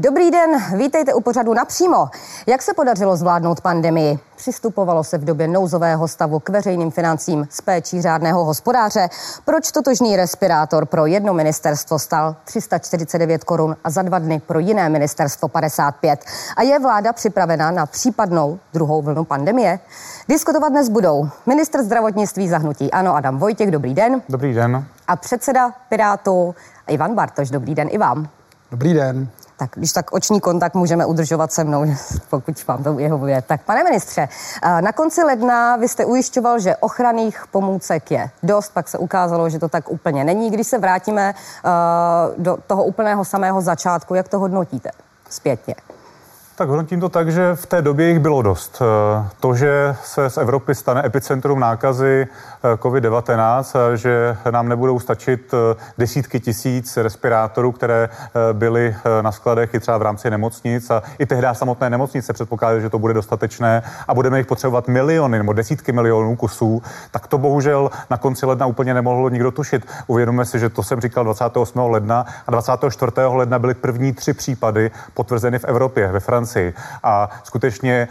Dobrý den, vítejte u pořadu Napřímo. Jak se podařilo zvládnout pandemii? Přistupovalo se v době nouzového stavu k veřejným financím s péčí řádného hospodáře. Proč totožný respirátor pro jedno ministerstvo stál 349 korun a za 2 dny pro jiné ministerstvo 55? A je vláda připravena na případnou druhou vlnu pandemie? Diskutovat dnes budou ministr zdravotnictví za hnutí ANO Adam Vojtěch, dobrý den. Dobrý den. A předseda Pirátů Ivan Bartoš, dobrý den i vám. Dobrý den. Tak, když tak oční kontakt můžeme udržovat se mnou, pokud vám to vyhovuje. Tak, pane ministře, na konci ledna vy jste ujišťoval, že ochranných pomůcek je dost, pak se ukázalo, že to tak úplně není. Když se vrátíme do toho úplného samého začátku, jak to hodnotíte zpětně? Tak hodnotím to tak, že v té době jich bylo dost. To, že se z Evropy stane epicentrum nákazy COVID-19, že nám nebudou stačit desítky tisíc respirátorů, které byly na skladech i třeba v rámci nemocnic a i tehdy samotné nemocnice předpokládají, že to bude dostatečné a budeme jich potřebovat miliony nebo desítky milionů kusů, tak to bohužel na konci ledna úplně nemohlo nikdo tušit. Uvědomme si, že to jsem říkal 28. ledna a 24. ledna byly první 3 případy potvrzeny v Evropě, ve Francii. A skutečně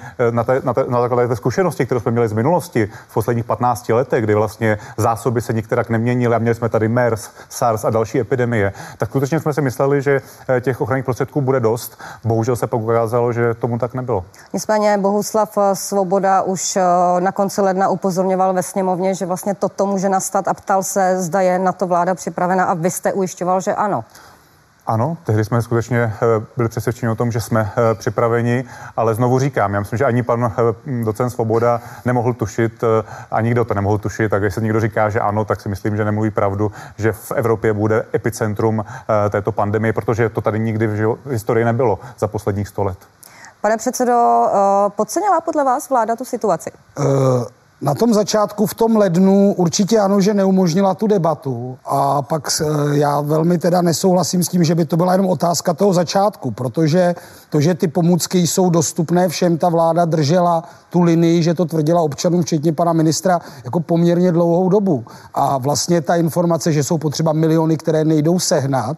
na základě té zkušenosti, kterou jsme měli z minulosti v posledních 15 letech, kdy vlastně zásoby se nikterak neměnily a měli jsme tady MERS, SARS a další epidemie, tak skutečně jsme si mysleli, že těch ochranných prostředků bude dost. Bohužel se ukázalo, že tomu tak nebylo. Nicméně Bohuslav Svoboda už na konci ledna upozorňoval ve sněmovně, že vlastně toto může nastat a ptal se, zda je na to vláda připravena a vy jste ujišťoval, že ano. Ano, tehdy jsme skutečně byli přesvědčeni o tom, že jsme připraveni, ale znovu říkám, já myslím, že ani pan docent Svoboda nemohl tušit, a nikdo to nemohl tušit, tak jestli někdo říká, že ano, tak si myslím, že nemluví pravdu, že v Evropě bude epicentrum této pandemie, protože to tady nikdy v historii nebylo za posledních 100 let. Pane předsedo, podcenila podle vás vláda tu situaci? Na tom začátku, v tom lednu, určitě ano, že neumožnila tu debatu a pak já velmi teda nesouhlasím s tím, že by to byla jenom otázka toho začátku, protože to, že ty pomůcky jsou dostupné všem, ta vláda držela tu linii, že to tvrdila občanům, včetně pana ministra, jako poměrně dlouhou dobu a vlastně ta informace, že jsou potřeba miliony, které nejdou sehnat,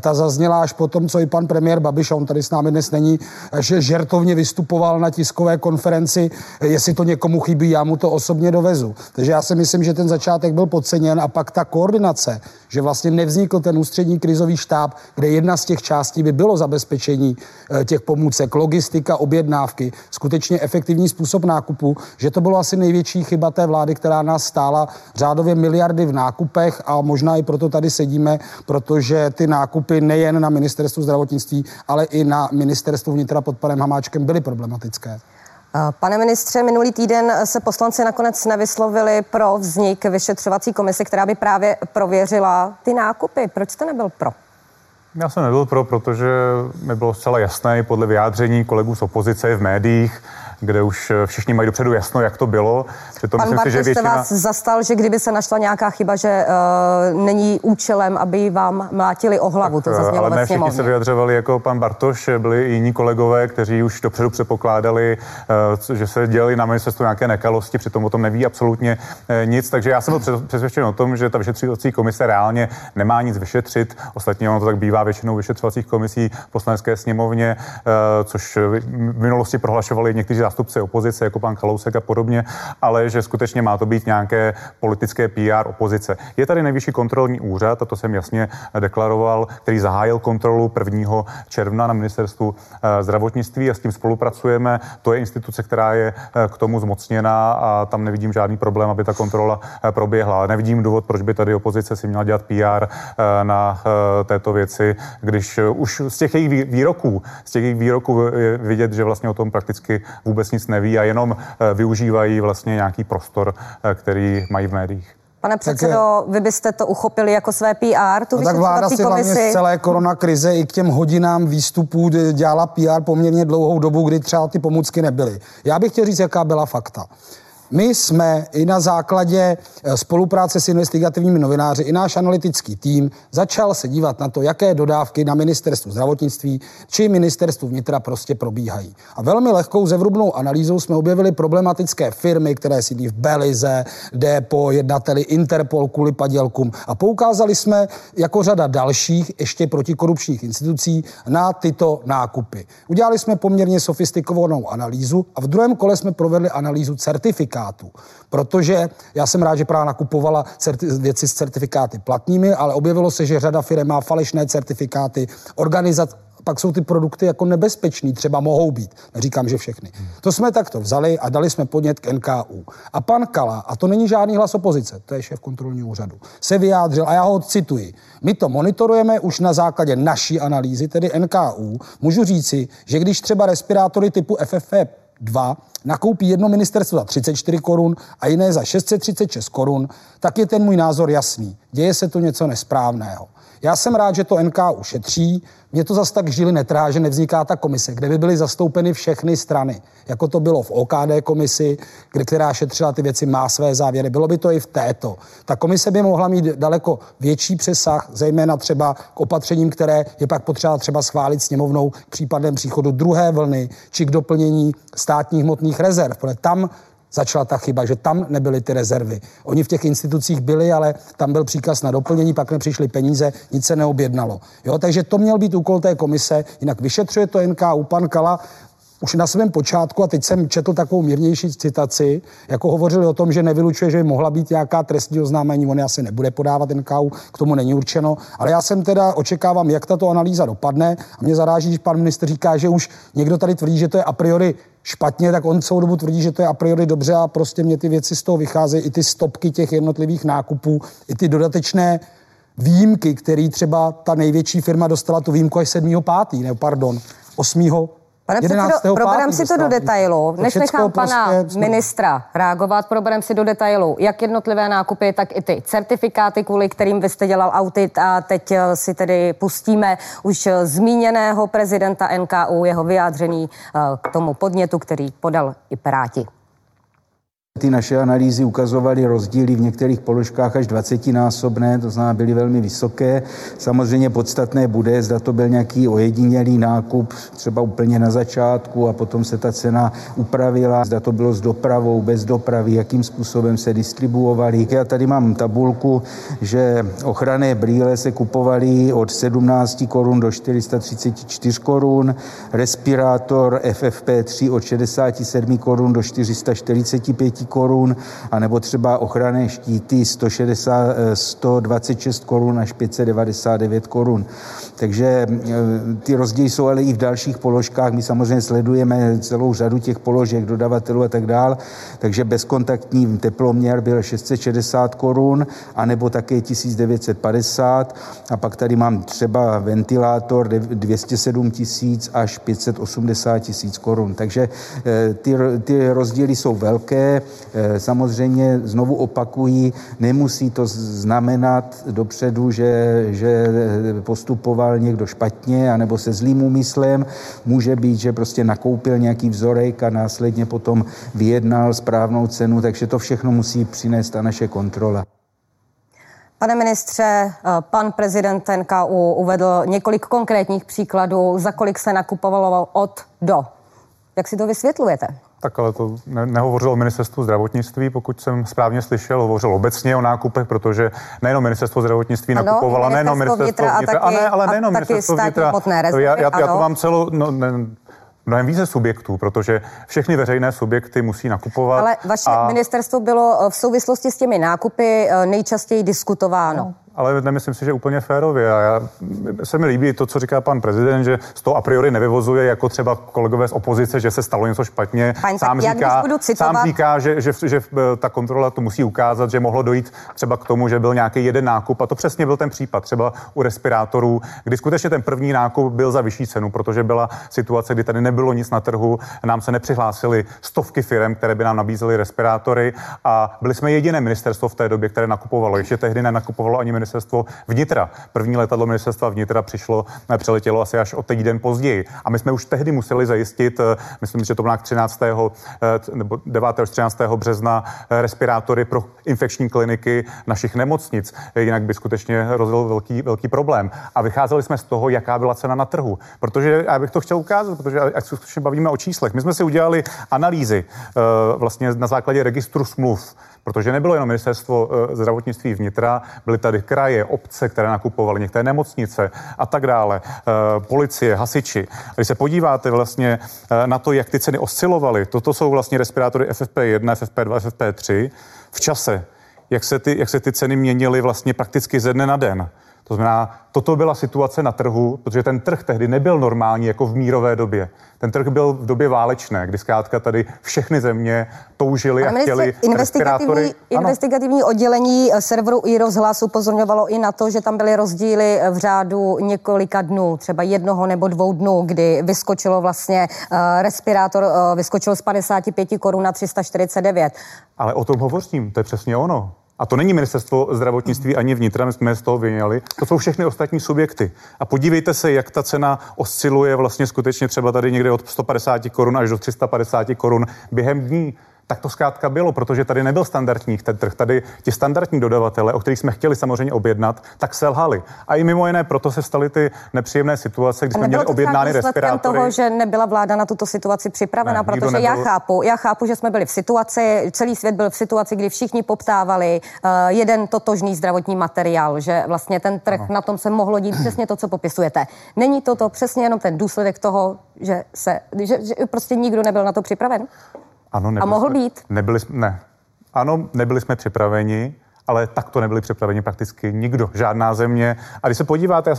ta zazněla až potom, co i pan premiér Babiš, on tady s námi dnes není, že žertovně vystupoval na tiskové konferenci, jestli to někomu chybí, já mu to osobně dovezu. Takže já si myslím, že ten začátek byl podceněn a pak ta koordinace, že vlastně nevznikl ten ústřední krizový štáb, kde jedna z těch částí by bylo zabezpečení těch pomůcek, logistika, objednávky, skutečně efektivní způsob nákupu, že to bylo asi největší chyba té vlády, která nás stála řádově miliardy v nákupech a možná i proto tady sedíme, protože ty nákupy nejen na ministerstvu zdravotnictví, ale i na ministerstvu vnitra pod panem Hamáčkem byly problematické. Pane ministře, minulý týden se poslanci nakonec nevyslovili pro vznik vyšetřovací komise, která by právě prověřila ty nákupy. Proč jste nebyl pro? Já jsem nebyl pro, protože mi bylo zcela jasné podle vyjádření kolegů z opozice v médiích, kde už všichni mají dopředu jasno, jak to bylo. Přitom pan Bartoš vás zastal, že kdyby se našla nějaká chyba, že není účelem, aby vám mlátili o hlavu. Tak, to zaznělo ve sněmovně. Ale ne všichni se vyjadřovali jako pan Bartoš, byli i jiní kolegové, kteří už dopředu předpokládali, že se dělali na ministerstvu nějaké nekalosti, přitom o tom neví absolutně nic. Takže já jsem byl přesvědčen o tom, že ta vyšetřovací komise reálně nemá nic vyšetřit. Ostatně ono to tak bývá většinou vyšetřovacích komisí v Poslanecké sněmovně, což v minulosti prohlašovali někteří zástupci opozice, jako pan Kalousek a podobně, ale že skutečně má to být nějaké politické PR opozice. Je tady nejvyšší kontrolní úřad, a to jsem jasně deklaroval, který zahájil kontrolu 1. června na ministerstvu zdravotnictví a s tím spolupracujeme. To je instituce, která je k tomu zmocněná a tam nevidím žádný problém, aby ta kontrola proběhla. Nevidím důvod, proč by tady opozice si měla dělat PR na této věci, když už z těch jejich výroků je vidět, že vlastně o tom prakticky vůbec nic neví a jenom využívají vlastně nějaký prostor, který mají v médiích. Pane předsedo, vy byste to uchopili jako své PR, tu vyšetřovací komisi? Tak vláda si hlavně z celé koronakrize i k těm hodinám výstupů dělala PR poměrně dlouhou dobu, kdy třeba ty pomůcky nebyly. Já bych chtěl říct, jaká byla fakta. My jsme i na základě spolupráce s investigativními novináři, i náš analytický tým začal se dívat na to, jaké dodávky na ministerstvu zdravotnictví či ministerstvu vnitra prostě probíhají. A velmi lehkou zevrubnou analýzou jsme objevili problematické firmy, které sídlí v Belize, Depo, jednateli Interpol kvůli padělkům. A poukázali jsme jako řada dalších ještě protikorupčních institucí na tyto nákupy. Udělali jsme poměrně sofistikovanou analýzu a v druhém kole jsme provedli analýzu certifikátů. Protože já jsem rád, že Praha nakupovala věci s certifikáty platnými, ale objevilo se, že řada firem má falešné certifikáty, pak jsou ty produkty jako nebezpečný, třeba mohou být. Neříkám, že všechny. To jsme takto vzali a dali jsme podnět k NKÚ. A pan Kala, a to není žádný hlas opozice, to je šéf kontrolního úřadu, se vyjádřil, a já ho cituji. My to monitorujeme už na základě naší analýzy, tedy NKÚ. Můžu říci, že když třeba respirátory typu FFP2 nakoupí jedno ministerstvo za 34 korun a jiné za 636 korun, tak je ten můj názor jasný. Děje se tu něco nesprávného. Já jsem rád, že to NKÚ šetří. Mě to zas tak žili netrhá, že nevzniká ta komise, kde by byly zastoupeny všechny strany. Jako to bylo v OKD komisi, která šetřila ty věci, má své závěry. Bylo by to i v této. Ta komise by mohla mít daleko větší přesah, zejména třeba k opatřením, které je pak potřeba třeba schválit sněmovnou k případném příchodu druhé vlny či k doplnění státních hmotných rezerv. Protože tam začala ta chyba, že tam nebyly ty rezervy. Oni v těch institucích byli, ale tam byl příkaz na doplnění, pak nepřišly peníze, nic se neobjednalo. Jo, takže to měl být úkol té komise, jinak vyšetřuje to NKÚ. Pan Kala už na svém počátku, a teď jsem četl takovou mírnější citaci, jako hovořili o tom, že nevylučuje, že by mohla být nějaká trestní oznámení, on asi nebude podávat NKÚ, k tomu není určeno, ale já jsem teda očekávám, jak tato analýza dopadne, a mě zaráží, že pan ministr říká, že už někdo tady tvrdí, že to je a priori špatně, tak on celou dobu tvrdí, že to je a priori dobře, a prostě mě ty věci z toho vycházejí, i ty stopky těch jednotlivých nákupů, i ty dodatečné výjimky, které třeba ta největší firma dostala tu výjimku až 7.5., ne, pardon, 8. Pane předsedo, probereme si to do detailu. Než nechám pana ministra reagovat, probereme si do detailu jak jednotlivé nákupy, tak i ty certifikáty, kvůli kterým vy jste dělal audit, a teď si tedy pustíme už zmíněného prezidenta NKÚ, jeho vyjádření k tomu podnětu, který podal i Piráti. Ty naše analýzy ukazovaly rozdíly v některých položkách až 20násobné, to znamená byly velmi vysoké. Samozřejmě podstatné bude, zda to byl nějaký ojedinělý nákup, třeba úplně na začátku a potom se ta cena upravila, zda to bylo s dopravou, bez dopravy, jakým způsobem se distribuovaly. Já tady mám tabulku, že ochranné brýle se kupovaly od 17 korun do 434 korun, respirátor FFP3 od 67 korun do 445 korun, anebo třeba ochranné štíty 126 korun až 599 korun. Takže ty rozdíly jsou ale i v dalších položkách. My samozřejmě sledujeme celou řadu těch položek, dodavatelů a tak dál. Takže bezkontaktní teploměr byl 660 korun, anebo také 1950. A pak tady mám třeba ventilátor 207 000 až 580 000 korun. Takže ty rozdíly jsou velké. Samozřejmě znovu opakují, nemusí to znamenat dopředu, že postupoval někdo špatně anebo se zlým úmyslem. Může být, že prostě nakoupil nějaký vzorek a následně potom vyjednal správnou cenu, takže to všechno musí přinést ta naše kontrola. Pane ministře, pan prezident NKÚ uvedl několik konkrétních příkladů, za kolik se nakupovalo od do. Jak si to vysvětlujete? Tak ale to nehovořil o ministerstvu zdravotnictví, pokud jsem správně slyšel, hovořil obecně o nákupech, protože nejenom ministerstvo zdravotnictví nakupovalo, nejenom ministerstvo vnitra, ale nejenom ministerstvo vnitra. Já to mám celou... Mnohem více subjektů, protože všechny veřejné subjekty musí nakupovat. Ale vaše ministerstvo bylo v souvislosti s těmi nákupy nejčastěji diskutováno. No, ale nemyslím si, že úplně férově. Se mi líbí to, co říká pan prezident, že z toho a priori nevyvozuje, jako třeba kolegové z opozice, že se stalo něco špatně. Sám říká, že ta kontrola to musí ukázat, že mohlo dojít třeba k tomu, že byl nějaký jeden nákup, a to přesně byl ten případ třeba u respirátorů, kdy skutečně ten první nákup byl za vyšší cenu, protože byla situace, kdy tady nebylo nic na trhu, nám se nepřihlásily stovky firem, které by nám nabízely respirátory, a byli jsme jediné ministerstvo v té době, které nakupovalo. Ještě tehdy nenakupovalo ani ministerstvo vnitra. První letadlo ministerstva vnitra přeletělo asi až o týden později. A my jsme už tehdy museli zajistit, myslím, že to bylo 13. nebo 9. až 13. března, respirátory pro infekční kliniky našich nemocnic. Jinak by skutečně rozjel velký problém. A vycházeli jsme z toho, jaká byla cena na trhu. Protože, já bych to chtěl ukázat, protože ať se skutečně bavíme o číslech. My jsme si udělali analýzy vlastně na základě registru smluv, protože nebylo jenom ministerstvo zdravotnictví vnitra, byly tady kraje, obce, které nakupovaly, některé nemocnice a tak dále, policie, hasiči. Když se podíváte vlastně na to, jak ty ceny oscilovaly, toto jsou vlastně respirátory FFP1, FFP2, FFP3, v čase, jak se ty ceny měnily vlastně prakticky ze dne na den. To znamená, toto byla situace na trhu, protože ten trh tehdy nebyl normální jako v mírové době. Ten trh byl v době válečné, kdy zkrátka tady všechny země toužily a chtěli respirátory. Investigativní oddělení serveru i rozhlasu upozorňovalo i na to, že tam byly rozdíly v řádu několika dnů, třeba jednoho nebo dvou dnů, kdy vyskočilo vlastně respirátor, vyskočil z 55 korun na 349. Ale o tom hovořím, to je přesně ono. A to není ministerstvo zdravotnictví ani vnitra, my jsme z toho vyňali. To jsou všechny ostatní subjekty. A podívejte se, jak ta cena osciluje vlastně skutečně třeba tady někde od 150 korun až do 350 korun během dní. Tak to zkrátka bylo, protože tady nebyl standardní ten trh. Tady ti standardní dodavatele, o kterých jsme chtěli samozřejmě objednat, tak selhali. A i mimo jiné proto se staly ty nepříjemné situace, když jsme měli objednány respirátory. Toho, že nebyla vláda na tuto situaci připravena, ne, protože já chápu, že jsme byli v situaci, celý svět byl v situaci, kdy všichni poptávali jeden totožný zdravotní materiál, že vlastně ten trh, na tom se mohlo dít přesně to, co popisujete. Není to přesně jenom ten důsledek toho, že prostě nikdo nebyl na to připraven? Ano, nebyli jsme připraveni, ale takto nebyli připraveni prakticky nikdo, žádná země. A když se podíváte, a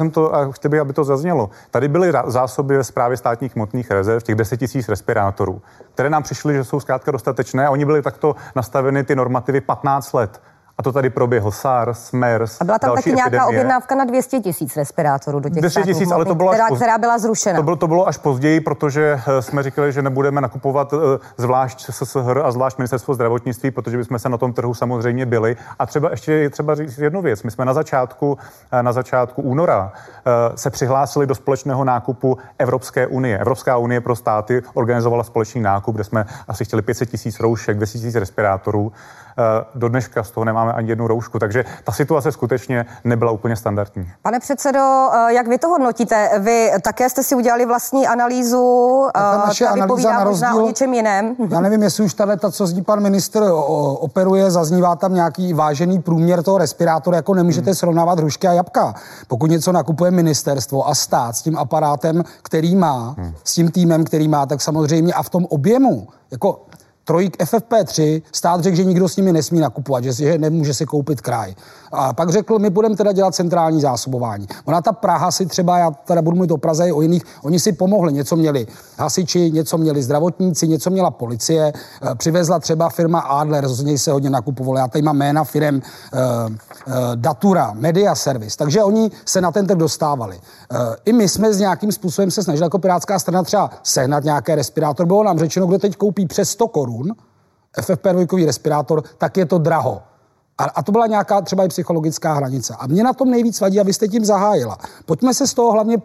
chtěl bych, aby to zaznělo, tady byly zásoby ve Správě státních hmotných rezerv, těch 10 000 respirátorů, které nám přišly, že jsou zkrátka dostatečné a oni byly takto nastaveny ty normativy 15 let. A to tady proběhl SARS, MERS, další epidemie. A byla tam taky nějaká objednávka na 200 000 respirátorů do těch 200 000, státních, ale to bylo která byla zrušena. To bylo až později, protože jsme říkali, že nebudeme nakupovat zvlášť SSHR a zvlášť ministerstvo zdravotnictví, protože bychom se na tom trhu samozřejmě byli. A třeba ještě je třeba říct jednu věc. My jsme na začátku února se přihlásili do společného nákupu Evropské unie. Evropská unie pro státy organizovala společný nákup, kde jsme asi chtěli 500 000 roušek, 200 000 respirátorů. Do dneška z toho nemáme ani jednu roušku, takže ta situace skutečně nebyla úplně standardní. Pane předsedo, jak vy to hodnotíte? Vy také jste si udělali vlastní analýzu, ta vypovídá možná o něčem jiném. Já nevím, jestli už tato, co zní pan ministr, operuje, zaznívá tam nějaký vážený průměr toho respirátora, jako nemůžete srovnávat hrušky a jabka. Pokud něco nakupuje ministerstvo a stát s tím aparátem, který má, s tím týmem, který má, tak samozřejmě a v tom objemu, jako Trojík FFP3, stát řekl, že nikdo s nimi nesmí nakupovat, že nemůže si koupit kraj. A pak řekl, my budeme teda dělat centrální zásobování. Ona ta Praha si třeba, já teda budu mluvit o Praze i o jiných, oni si pomohli, něco měli hasiči, něco měli zdravotníci, něco měla policie, přivezla třeba firma Adler, z něj se hodně nakupovalo, já tady mám jména firem Datura, Media Service, takže oni se na ten trh dostávali. I my jsme s nějakým způsobem se snažili jako pirátská strana třeba sehnat nějaké respirátor, bylo nám řečeno, kdo teď koupí přes 100 korun FFP2 respirátor, tak je to draho. A to byla nějaká třeba i psychologická hranice. A mě na tom nejvíc vadí, a vy jste tím zahájila. Pojďme se z toho hlavně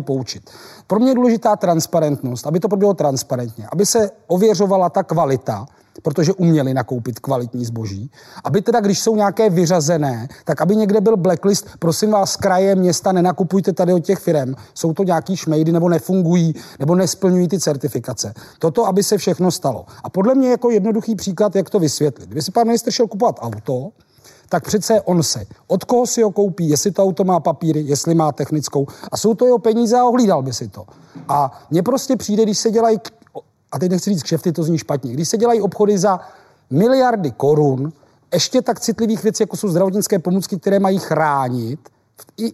poučit. Pro mě je důležitá transparentnost, aby to proběhlo transparentně, aby se ověřovala ta kvalita, protože uměli nakoupit kvalitní zboží, aby teda, když jsou nějaké vyřazené, tak aby někde byl blacklist, prosím vás, kraje, města, nenakupujte tady od těch firem, jsou to nějaký šmejdy, nebo nefungují, nebo nesplňují ty certifikace. Toto, aby se všechno stalo. A podle mě jako jednoduchý příklad, jak to vysvětlit. Kdyby si pan ministr šel kupovat auto, tak přece on se, od koho si ho koupí, jestli to auto má papíry, jestli má technickou, a jsou to jeho peníze a ohlídal by si to. A mně prostě přijde, když se dělají, a teď nechci říct kšefty, to zní špatně, když se dělají obchody za miliardy korun, ještě tak citlivých věcí, jako jsou zdravotnické pomůcky, které mají chránit,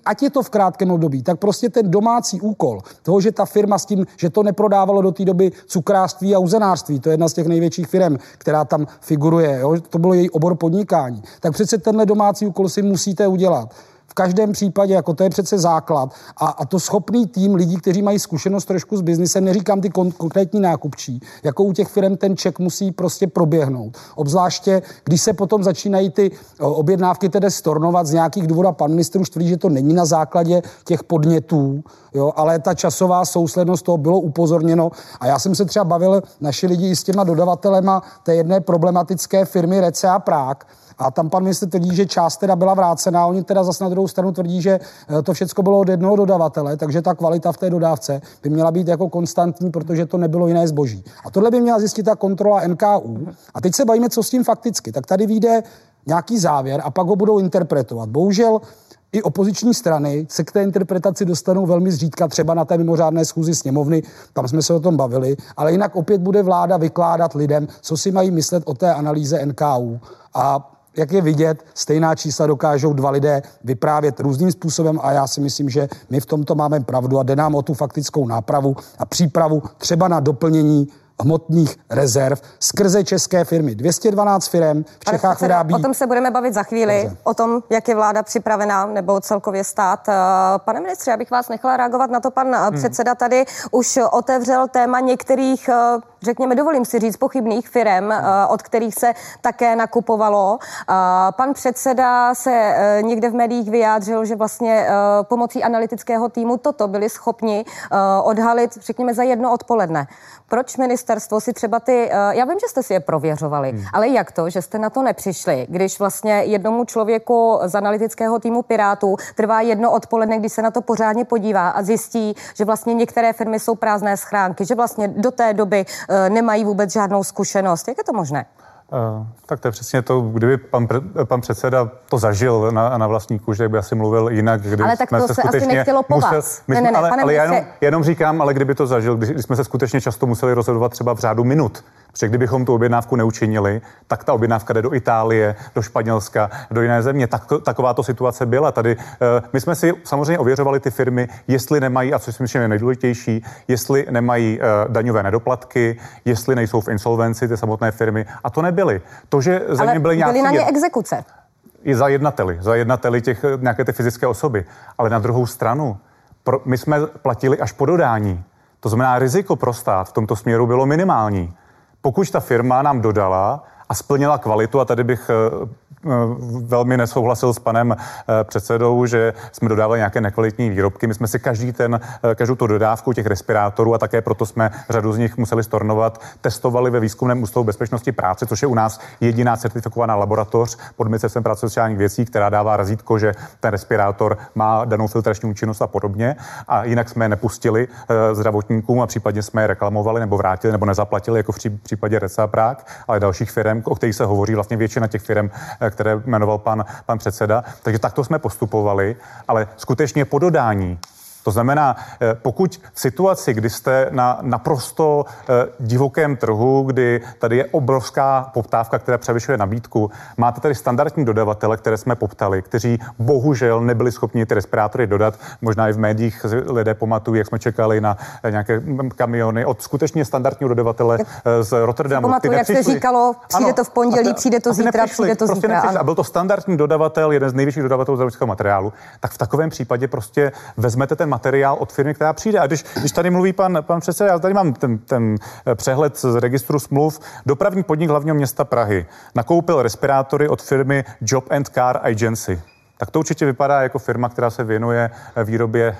ať je to v krátkém období, tak prostě ten domácí úkol toho, že ta firma s tím, že to neprodávalo do té doby cukrářství a uzenářství, to je jedna z těch největších firm, která tam figuruje, jo? To bylo její obor podnikání, tak přece tenhle domácí úkol si musíte udělat. v každém případě, jako to je přece základ. A to schopný tým lidí, kteří mají zkušenost trošku s biznisem, neříkám ty konkrétní nákupčí, jako u těch firm ten ček musí prostě proběhnout. Obzvláště, když se potom začínají ty objednávky tedy stornovat z nějakých důvodů, a pan ministr už tvrdí, že to není na základě těch podnětů, jo, ale ta časová souslednost, toho bylo upozorněno. A já jsem se třeba bavil naši lidi i s těma dodavatelema té jedné problematické firmy RCA Prague. A tam pan ministr tvrdí, že část teda byla vrácená, oni teda zase na druhou stranu tvrdí, že to všechno bylo od jednoho dodavatele, takže ta kvalita v té dodávce by měla být jako konstantní, protože to nebylo jiné zboží. A tohle by měla zjistit ta kontrola NKÚ. A teď se bavíme, co s tím fakticky. Tak tady vyjde nějaký závěr a pak ho budou interpretovat. Bohužel i opoziční strany se k té interpretaci dostanou velmi zřídka, třeba na té mimořádné schůzi sněmovny, tam jsme se o tom bavili, ale jinak opět bude vláda vykládat lidem, co si mají myslet o té analýze NKÚ. A jak je vidět, stejná čísla dokážou dva lidé vyprávět různým způsobem a já si myslím, že my v tomto máme pravdu a jde nám o tu faktickou nápravu a přípravu třeba na doplnění hmotných rezerv skrze české firmy. 212 firem v Čechách vyrábí. O tom se budeme bavit za chvíli, o tom, jak je vláda připravená nebo celkově stát. Pane ministře, já bych vás nechala reagovat na to, pan předseda tady už otevřel téma některých, řekněme, dovolím si říct, pochybných firem, od kterých se také nakupovalo. Pan předseda se někde v médiích vyjádřil, že vlastně pomocí analytického týmu toto byli schopni odhalit, řekněme, za jedno odpoledne. Proč ministerstvo si třeba ty, já vím, že jste si je prověřovali, ale jak to, že jste na to nepřišli, když vlastně jednomu člověku z analytického týmu Pirátů trvá jedno odpoledne, když se na to pořádně podívá a zjistí, že vlastně některé firmy jsou prázdné schránky, že vlastně do té doby nemají vůbec žádnou zkušenost. Jak je to možné? Tak to je přesně to, kdyby pan předseda to zažil na vlastní kůži, by asi mluvil jinak, kdyby ale tak to se skutečně asi nechtělo po vás. Ale jenom říkám, ale kdyby to zažil, když jsme se skutečně často museli rozhodovat třeba v řádu minut, protože kdybychom tu objednávku neučinili, tak ta objednávka jde do Itálie, do Španělska, do jiné země. Takováto situace byla tady. My jsme si samozřejmě ověřovali ty firmy, jestli nemají, a co si myslím je nejdůležitější, jestli nemají daňové nedoplatky, jestli nejsou v insolvenci ty samotné firmy. A to nebyly. To, že za ně byly nějaké... Ale byly na ně exekuce. I za jednateli těch nějaké ty fyzické osoby. Ale na druhou stranu, my jsme platili až po dodání. To znamená, riziko pro stát v tomto směru bylo minimální. Pokud ta firma nám dodala a splnila kvalitu, a tady bych velmi nesouhlasil s panem předsedou, že jsme dodávali nějaké nekvalitní výrobky. My jsme si každou tu dodávku těch respirátorů, a také proto jsme řadu z nich museli stornovat, testovali ve výzkumném ústavu bezpečnosti práce, což je u nás jediná certifikovaná laboratoř pod Ministerstvem práce a sociálních věcí, která dává razítko, že ten respirátor má danou filtrační účinnost a podobně. A jinak jsme je nepustili zdravotníkům a případně jsme je reklamovali nebo vrátili nebo nezaplatili, jako v případě RCA Prague, ale dalších firem, o kterých se hovoří, vlastně většina těch firem, které jmenoval pan předseda. Takže takto jsme postupovali, ale skutečně po dodání. To znamená, pokud v situaci, kdy jste na naprosto divokém trhu, kdy tady je obrovská poptávka, která převyšuje nabídku, máte tady standardní dodavatele, které jsme poptali, kteří bohužel nebyli schopni ty respirátory dodat. Možná i v médiích lidé pamatují, jak jsme čekali na nějaké kamiony od skutečně standardního dodavatele z Rotterdamu. Pamatuju, jak se říkalo, přijde to v pondělí, přijde to zítra, přijde to zítra. A byl to standardní dodavatel, jeden z největších dodavatelů zdravotnického materiálu. Tak v takovém případě prostě vezmete ten materiál od firmy, která přijde. A když tady mluví pan předseda, já tady mám ten přehled z registru smluv. Dopravní podnik hlavního města Prahy nakoupil respirátory od firmy Job and Car Agency. Tak to určitě vypadá jako firma, která se věnuje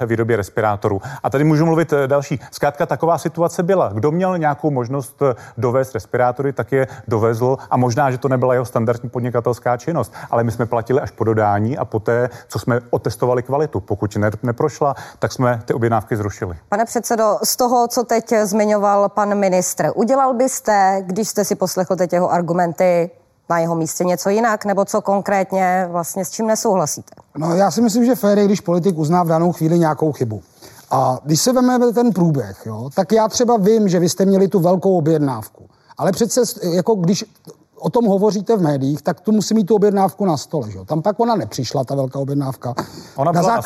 výrobě respirátorů. A tady můžu mluvit další. Zkrátka taková situace byla. Kdo měl nějakou možnost dovést respirátory, tak je dovezl a možná, že to nebyla jeho standardní podnikatelská činnost, ale my jsme platili až po dodání a poté, co jsme otestovali kvalitu. Pokud neprošla, tak jsme ty objednávky zrušili. Pane předsedo, z toho, co teď zmiňoval pan ministr, udělal byste, když jste si poslechl teď jeho argumenty, na jeho místě něco jinak, nebo co konkrétně vlastně s čím nesouhlasíte? No, já si myslím, že fér je, když politik uzná v danou chvíli nějakou chybu. A když se vezmeme ten průběh, jo, tak já třeba vím, že vy jste měli tu velkou objednávku. Ale přece, jako když o tom hovoříte v médiích, tak tu musí mít tu objednávku na stole, že jo. Tam pak ona nepřišla, ta velká objednávka. Ona byla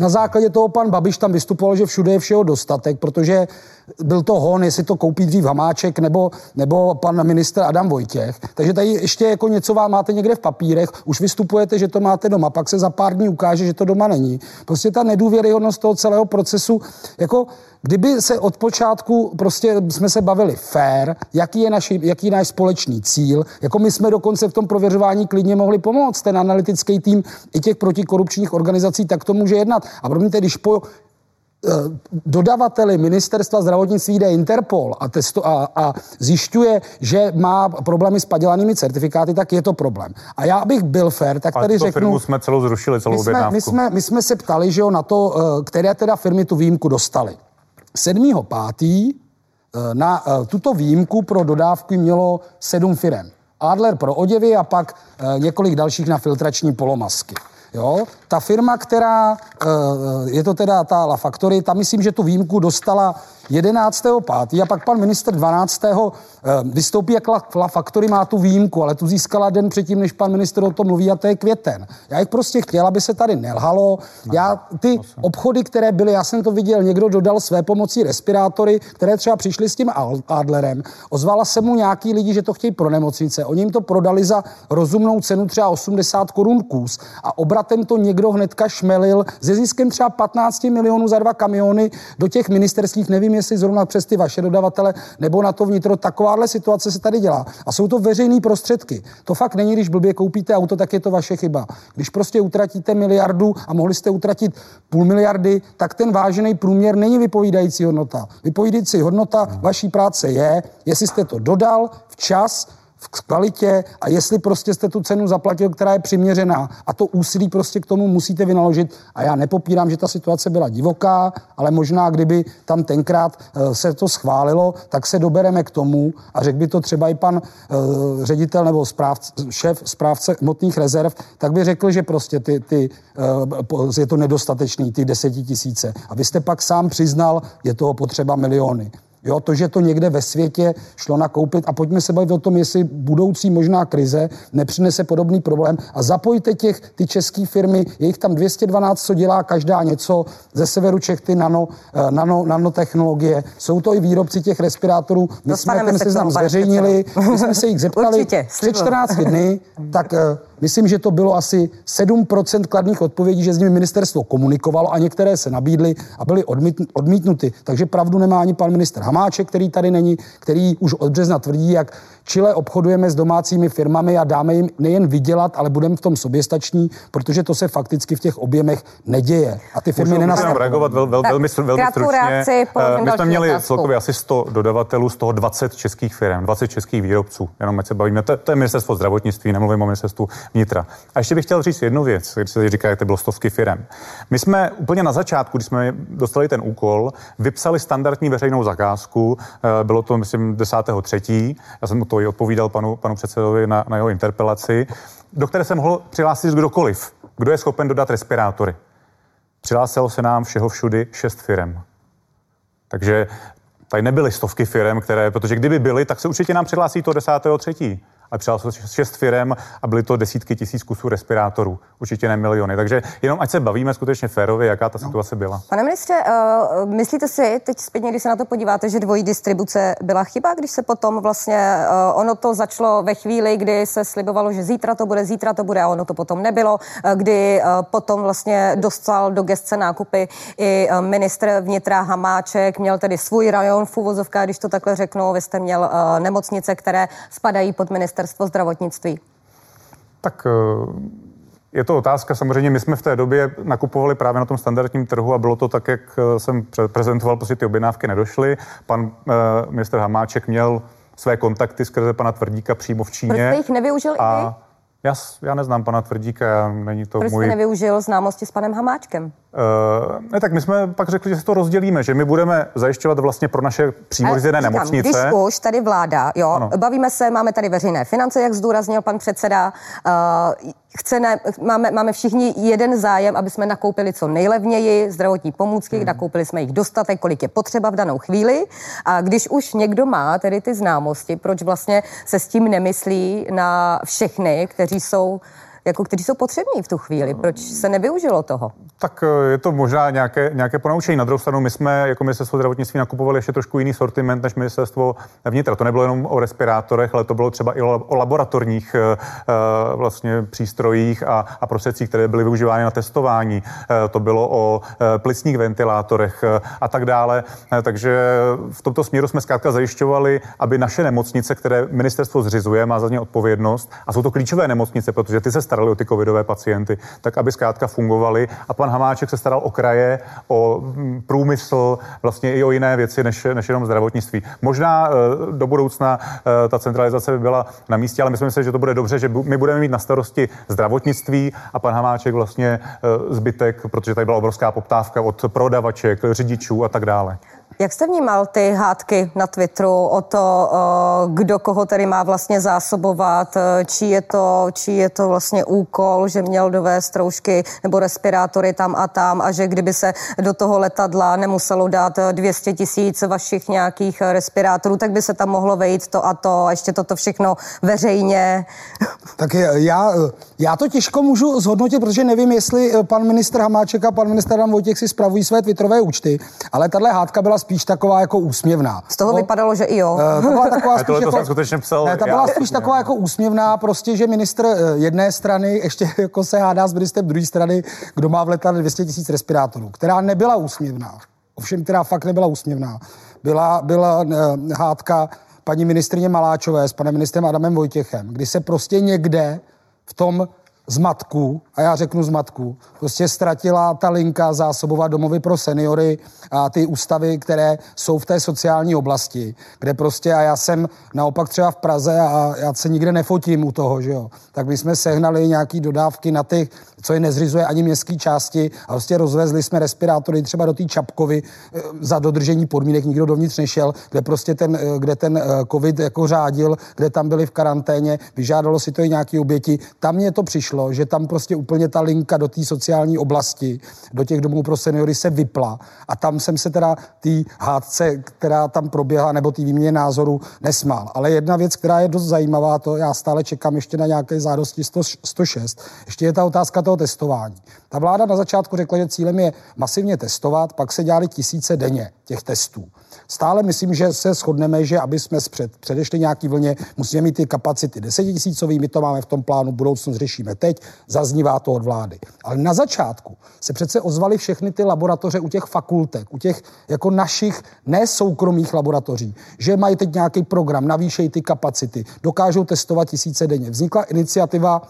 na základě toho pan Babiš tam vystupoval, že všude je všeho dostatek, protože byl to hon, jestli to koupí dřív Hamáček nebo pan ministr Adam Vojtěch. Takže tady ještě jako něco vám máte někde v papírech, už vystupujete, že to máte doma, pak se za pár dní ukáže, že to doma není. Prostě ta nedůvěryhodnost toho celého procesu, jako kdyby se od počátku prostě jsme se bavili fair, jaký je náš společný cíl, jako my jsme dokonce v tom prověřování klidně mohli pomoct, ten analytický tým i těch protikorupčních organizací, tak to může jednat. A promiňte, když po dodavateli ministerstva zdravotnictví jde Interpol a zjišťuje, že má problémy s padělanými certifikáty, tak je to problém. A já bych byl fair, tak tady řeknu... firmu jsme celou zrušili, celou objednávku. My jsme se ptali, že jo, na to, které teda firmy tu výjimku dostaly. 7.5. na tuto výjimku pro dodávky mělo 7 firem. Adler pro oděvy a pak několik dalších na filtrační polomasky. Jo? Ta firma, která, je to teda ta La Factory, ta myslím, že tu výjimku dostala 11.5. a pak pan ministr 12. vystoupí, jak La Factory má tu výjimku, ale tu získala den předtím, než pan ministr o tom mluví, a to je květen. Já bych prostě chtěl, aby se tady nelhalo. Já ty obchody, které byly, já jsem to viděl, někdo dodal své pomocí respirátory, které třeba přišly s tím Adlerem. Ozvala se mu nějaký lidi, že to chtějí pro nemocnice. Oni jim to prodali za rozumnou cenu třeba 80 korun kus a obratem to někdo hnedka šmelil se ziskem třeba 15 milionů za 2 kamiony do těch ministerských, nevím, jestli zrovna přes ty vaše dodavatele nebo na to vnitro. Takováhle situace se tady dělá. A jsou to veřejné prostředky. To fakt není, když blbě koupíte auto, tak je to vaše chyba. Když prostě utratíte miliardu a mohli jste utratit 0,5 miliardy, tak ten vážený průměr není vypovídající hodnota. Vypovídající hodnota vaší práce je, jestli jste to dodal včas, v kvalitě a jestli prostě jste tu cenu zaplatil, která je přiměřená, a to úsilí prostě k tomu musíte vynaložit. A já nepopírám, že ta situace byla divoká, ale možná, kdyby tam tenkrát se to schválilo, tak se dobereme k tomu, a řekl by to třeba i pan ředitel nebo šéf správce hmotných rezerv, tak by řekl, že prostě je to nedostatečný, ty 10 000. A vy jste pak sám přiznal, je toho potřeba miliony. Jo, to, že to někde ve světě šlo nakoupit, a pojďme se bavit o tom, jestli budoucí možná krize nepřinese podobný problém, a zapojte ty české firmy, je jich tam 212, co dělá každá něco, ze severu Čech ty nanotechnologie, jsou to i výrobci těch respirátorů, my jsme ten seznam zveřejnili, my jsme se jich zeptali před 14 dny, tak... Myslím, že to bylo asi 7% kladných odpovědí, že s nimi ministerstvo komunikovalo a některé se nabídly a byly odmítnuty. Takže pravdu nemá ani pan ministr Hamáček, který tady není, který už od března tvrdí, jak čile obchodujeme s domácími firmami a dáme jim nejen vydělat, ale budeme v tom soběstační, protože to se fakticky v těch objemech neděje. A ty firmy nenastavují. Reagovat velmi stručně. My jsme měli celkově asi 100 dodavatelů, z toho 20 českých firm, 20 českých výrobců. Jenom ať se bavíme. To je ministerstvo zdravotnictví, nemluvím o ministerstvu vnitra. A ještě bych chtěl říct jednu věc, když se říká, jak to bylo stovky firem. My jsme úplně na začátku, když jsme dostali ten úkol, vypsali standardní veřejnou zakázku, bylo to, myslím, 10.3. Já jsem to i odpovídal panu předsedovi na jeho interpelaci, do které se mohl přihlásit kdokoliv, kdo je schopen dodat respirátory. Přihlásilo se nám všeho všudy 6 firem. Takže tady nebyly stovky firem, které, protože kdyby byly, tak se určitě nám přihlásí to 10.3. ale přišlo 6 firem a byly to desítky tisíc kusů respirátorů, určitě ne miliony. Takže jenom ať se bavíme skutečně férově, jaká ta situace byla. Pane ministře, myslíte si teď zpětně, když se na to podíváte, že dvojí distribuce byla chyba, když se potom vlastně ono to začalo ve chvíli, kdy se slibovalo, že zítra to bude a ono to potom nebylo, kdy potom vlastně dostal do gesce nákupy i ministr vnitra Hamáček, měl tedy svůj rajon v uvozovkách, když to takhle řeknu, vy jste měl nemocnice, které spadají pod ministerstvo zdravotnictví? Tak je to otázka. Samozřejmě my jsme v té době nakupovali právě na tom standardním trhu a bylo to tak, jak jsem prezentoval, prostě ty objednávky nedošly. Pan ministr Hamáček měl své kontakty skrze pana Tvrdíka přímo v Číně. Proč jste jich nevyužil i vy? Já neznám pana Tvrdíka, není to můj... Proč jste nevyužil známosti s panem Hamáčkem? Ne, tak my jsme pak řekli, že si to rozdělíme, že my budeme zajišťovat vlastně pro naše přímořené nemocnice. Když už tady vláda, jo, ano. Bavíme se, máme tady veřejné finance, jak zdůraznil pan předseda, máme všichni jeden zájem, aby jsme nakoupili co nejlevněji zdravotní pomůcky, nakoupili jsme jich dostatek, kolik je potřeba v danou chvíli, a když už někdo má tedy ty známosti, proč vlastně se s tím nemyslí na všechny, kteří jsou... jako kteří jsou potřební v tu chvíli. Proč se nevyužilo toho? Tak je to možná nějaké ponaučení. Na druhou stranu, my jsme jako ministerstvo zdravotnictví nakupovali ještě trošku jiný sortiment než ministerstvo vnitra. To nebylo jenom o respirátorech, ale to bylo třeba i o laboratorních vlastně přístrojích a prostředcích, které byly využívány na testování. To bylo o plicních ventilátorech a tak dále. Takže v tomto směru jsme zkrátka zajišťovali, aby naše nemocnice, které ministerstvo zřizuje, má za ně odpovědnost, a jsou to klíčové nemocnice, protože ty se staraly o ty covidové pacienty, tak aby zkrátka fungovaly. A pan Hamáček se staral o kraje, o průmysl, vlastně i o jiné věci než jenom zdravotnictví. Možná do budoucna ta centralizace by byla na místě, ale myslím si, že to bude dobře, že my budeme mít na starosti zdravotnictví a pan Hamáček vlastně zbytek, protože tady byla obrovská poptávka od prodavaček, řidičů a tak dále. Jak jste vnímal ty hádky na Twitteru o to, kdo koho tady má vlastně zásobovat, čí je to vlastně úkol, že měl dovést roušky nebo respirátory tam a že kdyby se do toho letadla nemuselo dát 200 000 vašich nějakých respirátorů, tak by se tam mohlo vejít to a ještě toto všechno veřejně? Tak já to těžko můžu zhodnotit, protože nevím, jestli pan ministr Hamáček a pan ministr Adam Vojtěch si spravují své twitterové účty, ale tahle hádka byla spíš taková jako úsměvná. Z toho vypadalo, že i jo. To byla taková spíš jako, taková jako úsměvná, prostě, že ministr jedné strany ještě jako se hádá s ministrem druhé strany, kdo má v letadle 200 000 respirátorů, která nebyla úsměvná. Ovšem, která fakt nebyla úsměvná. Byla hádka paní ministryně Maláčové s panem ministrem Adamem Vojtěchem, kdy se prostě někde v tom zmatku, a já řeknu zmatku, prostě ztratila ta linka zásobovat domovy pro seniory a ty ústavy, které jsou v té sociální oblasti, kde prostě, a já jsem naopak třeba v Praze a já se nikde nefotím u toho, že jo, tak my jsme sehnali nějaký dodávky na ty, co je nezřizuje ani městské části a prostě rozvezli jsme respirátory třeba do té Čapkovy za dodržení podmínek, nikdo dovnitř nešel, kde prostě ten covid jako řádil, kde tam byli v karanténě, vyžádalo si to i nějaký oběti, tam mě to přišlo, že tam prostě úplně ta linka do té sociální oblasti, do těch domů pro seniory se vypla a tam jsem se teda té hádce, která tam proběhla, nebo té výměně názoru nesmál. Ale jedna věc, která je dost zajímavá, to já stále čekám ještě na nějaké žádosti 106, ještě je ta otázka toho testování. Ta vláda na začátku řekla, že cílem je masivně testovat, pak se dělali tisíce denně těch testů. Stále myslím, že se shodneme, že aby jsme předešli nějaký vlně, musíme mít ty kapacity 10 000, my to máme v tom plánu, budoucnost řešíme teď, zaznívá to od vlády. Ale na začátku se přece ozvaly všechny ty laboratoře u těch fakultek, u těch jako našich nesoukromých laboratoří, že mají teď nějaký program, navýšejí ty kapacity, dokážou testovat tisíce denně. Vznikla iniciativa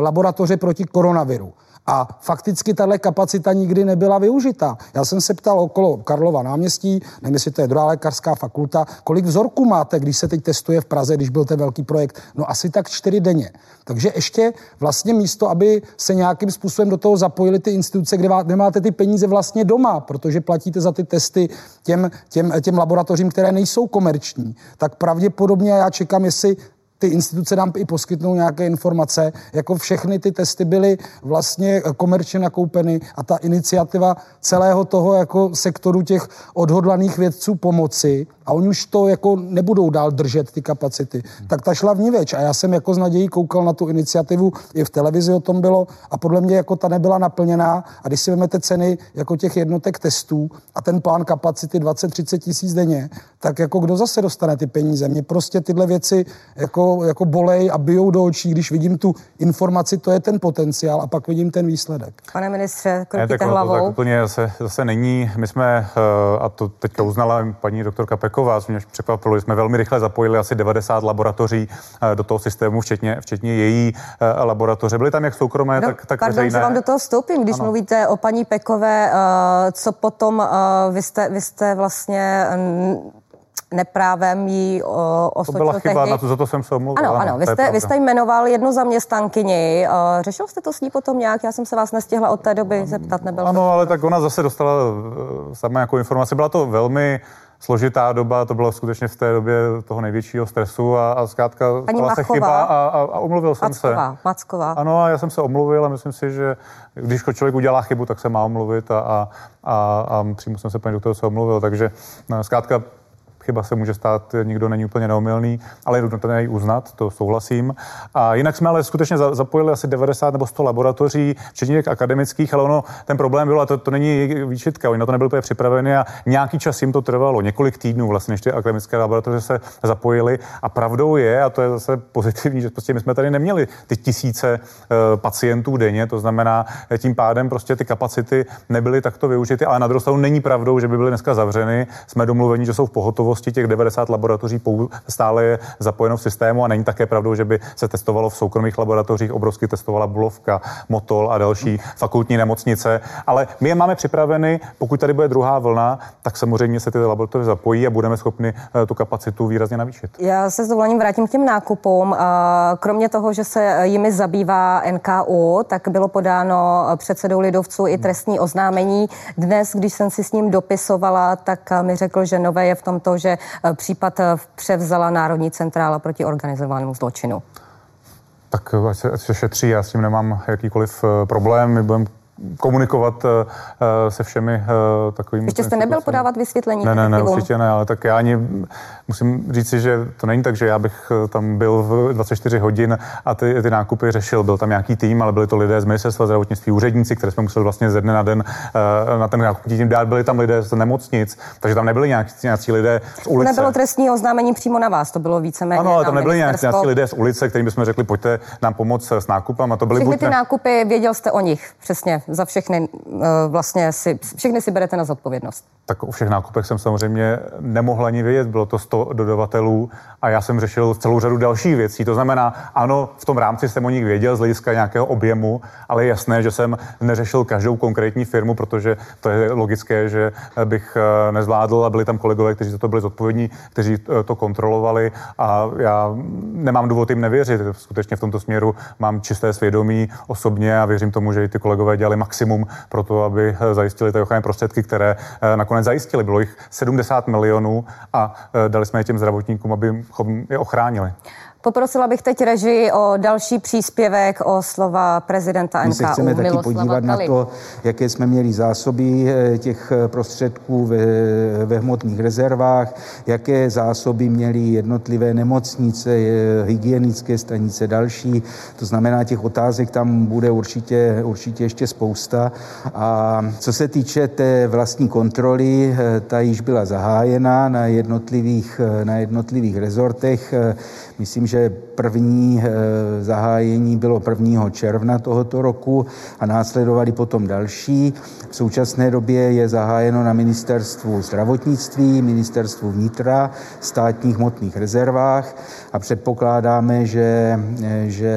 laboratoře proti koronaviru. A fakticky tahle kapacita nikdy nebyla využita. Já jsem se ptal okolo Karlova náměstí, nevím, jestli to je druhá lékařská fakulta, kolik vzorků máte, když se teď testuje v Praze, když byl ten velký projekt? No asi tak 4 denně. Takže ještě vlastně místo, aby se nějakým způsobem do toho zapojili ty instituce, kde nemáte ty peníze vlastně doma, protože platíte za ty testy těm laboratořím, které nejsou komerční, tak pravděpodobně já čekám, jestli ty instituce nám i poskytnou nějaké informace, jako všechny ty testy byly vlastně komerčně nakoupeny a ta iniciativa celého toho jako sektoru těch odhodlaných vědců pomoci a oni už to jako nebudou dál držet ty kapacity. Tak ta šla vniveč a já jsem jako s nadějí koukal na tu iniciativu, i v televizi o tom bylo a podle mě jako ta nebyla naplněná a když si vezmete ceny jako těch jednotek testů a ten plán kapacity 20-30 000 denně, tak jako kdo zase dostane ty peníze? Mě prostě tyhle věci jako bolej a bijou do očí, když vidím tu informaci, to je ten potenciál a pak vidím ten výsledek. Pane ministře, krutíte hlavou. Tak úplně zase není. My jsme, a to teďka uznala paní doktorka Peková, což mě překvapilo, že jsme velmi rychle zapojili asi 90 laboratoří do toho systému, včetně její laboratoře. Byly tam jak soukromé, tak pardon, veřejné. Pardon, že vám do toho vstoupím, když mluvíte o paní Pekové, co potom vy jste vlastně neprávem jí osočil. To byla chyba, na to, za to jsem se omluvil. Ano, vy jste jmenoval jednu zaměstnankyni. Řešil jste to s ní potom nějak? Já jsem se vás nestihla od té doby zeptat. Ale tak ona zase dostala sama jako informaci. Byla to velmi složitá doba, to bylo skutečně v té době toho největšího stresu a zkrátka stala se chyba a omluvil jsem se. Mácková. Ano, a já jsem se omluvil a myslím si, že když člověk udělá chybu, tak se má omluvit a přímo jsem se paní doktorce omluvil, takže zkrátka chyba se může stát, nikdo není úplně neomylný, ale je nutné uznat, to souhlasím. A jinak jsme ale skutečně zapojili asi 90 nebo 100 laboratoří, včetně akademických, ale ono, ten problém byl, a to není výčitka, oni na to nebyli úplně připraveni a nějaký čas jim to trvalo, několik týdnů vlastně, než ty akademické laboratoře se zapojili. A pravdou je, a to je zase pozitivní, že prostě my jsme tady neměli ty tisíce pacientů denně, to znamená, tím pádem prostě ty kapacity nebyly takto využity, ale na druhou stranu není pravdou, že by byly dneska zavřeny. Jsme domluveni, že jsou v pohotovosti, těch 90 laboratoří stále je zapojeno v systému a není také pravdou, že by se testovalo v soukromých laboratořích, obrovsky testovala Bulovka, Motol a další fakultní nemocnice, ale my je máme připraveny, pokud tady bude druhá vlna, tak samozřejmě se ty laboratoře zapojí a budeme schopni tu kapacitu výrazně navýšit. Já se s dovolením vrátím k těm nákupům. Kromě toho, že se jimi zabývá NKÚ, tak bylo podáno předsedou lidovců i trestní oznámení. Dnes, když jsem si s ním dopisovala, tak mi řekl, že nové je v tom to, že případ převzala Národní centrála proti organizovanému zločinu. Tak ať se šetří, já s tím nemám jakýkoliv problém, my budeme komunikovat se všemi takovými... Ještě jste nebyl podávat vysvětlení? Ne, určitě ne, ale tak já ani musím říci, že to není tak, že já bych tam byl v 24 hodin a ty nákupy řešil. Byl tam nějaký tým, ale byli to lidé z ministerstva zdravotnictví, úředníci, které jsme museli vlastně ze dne na den na ten nákup tím dát. Byli tam lidé z nemocnic, takže tam nebyli nějaký lidé z ulice. Nebylo trestní oznámení přímo na vás, to bylo víceméně. Ano, ale tam nebyli nějaký lidé z ulice, kterým bychom řekli, pojďte nám pomoct s nákupem, a to byly buď ty nákupy, věděl jste o nich přesně. Za všechny vlastně všechny si berete na zodpovědnost. Tak o všech nákupech jsem samozřejmě nemohl ani vědět, bylo to 100 dodavatelů a já jsem řešil celou řadu dalších věcí. To znamená, ano, v tom rámci jsem o nich věděl z hlediska nějakého objemu, ale je jasné, že jsem neřešil každou konkrétní firmu, protože to je logické, že bych nezvládl a byli tam kolegové, kteří za to byli zodpovědní, kteří to kontrolovali a já nemám důvod jim nevěřit. Skutečně v tomto směru mám čisté svědomí osobně a věřím tomu, že i ty kolegové dělali maximum pro to, aby zajistili ty ochranné prostředky, které nakonec zajistili. Bylo jich 70 milionů a dali jsme je těm zdravotníkům, aby je ochránili. Poprosila bych teď režii o další příspěvek, o slova prezidenta NKÚ. My se chceme taky podívat na to, jaké jsme měli zásoby těch prostředků ve hmotných rezervách, jaké zásoby měly jednotlivé nemocnice, hygienické stanice, další. To znamená, těch otázek tam bude určitě ještě spousta. A co se týče té vlastní kontroly, ta již byla zahájena na jednotlivých rezortech. Myslím, že první zahájení bylo 1. června tohoto roku a následovali potom další. V současné době je zahájeno na ministerstvu zdravotnictví, ministerstvu vnitra, státních hmotných rezervách a předpokládáme, že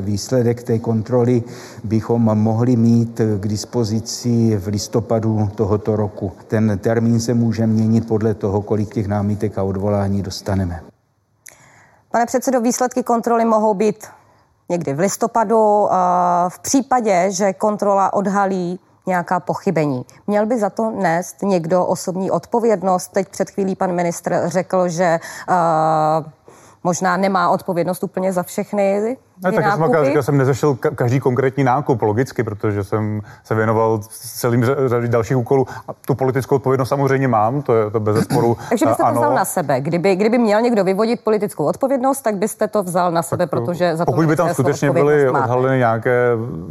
výsledek té kontroly bychom mohli mít k dispozici v listopadu tohoto roku. Ten termín se může měnit podle toho, kolik těch námitek a odvolání dostaneme. Pane předsedo, výsledky kontroly mohou být někdy v listopadu. V případě, že kontrola odhalí nějaká pochybení, měl by za to nést někdo osobní odpovědnost? Teď před chvílí pan ministr řekl, že možná nemá odpovědnost úplně za všechny. Ne, tak jsem nezašel každý konkrétní nákup, logicky, protože jsem se věnoval celým řadě dalších úkolů. A tu politickou odpovědnost samozřejmě mám, to je to bezesporu. Takže byste to vzal na sebe. Kdyby měl někdo vyvodit politickou odpovědnost, tak byste to vzal na sebe, tak, protože za to. Pokud by tam skutečně byly odhaleny nějaké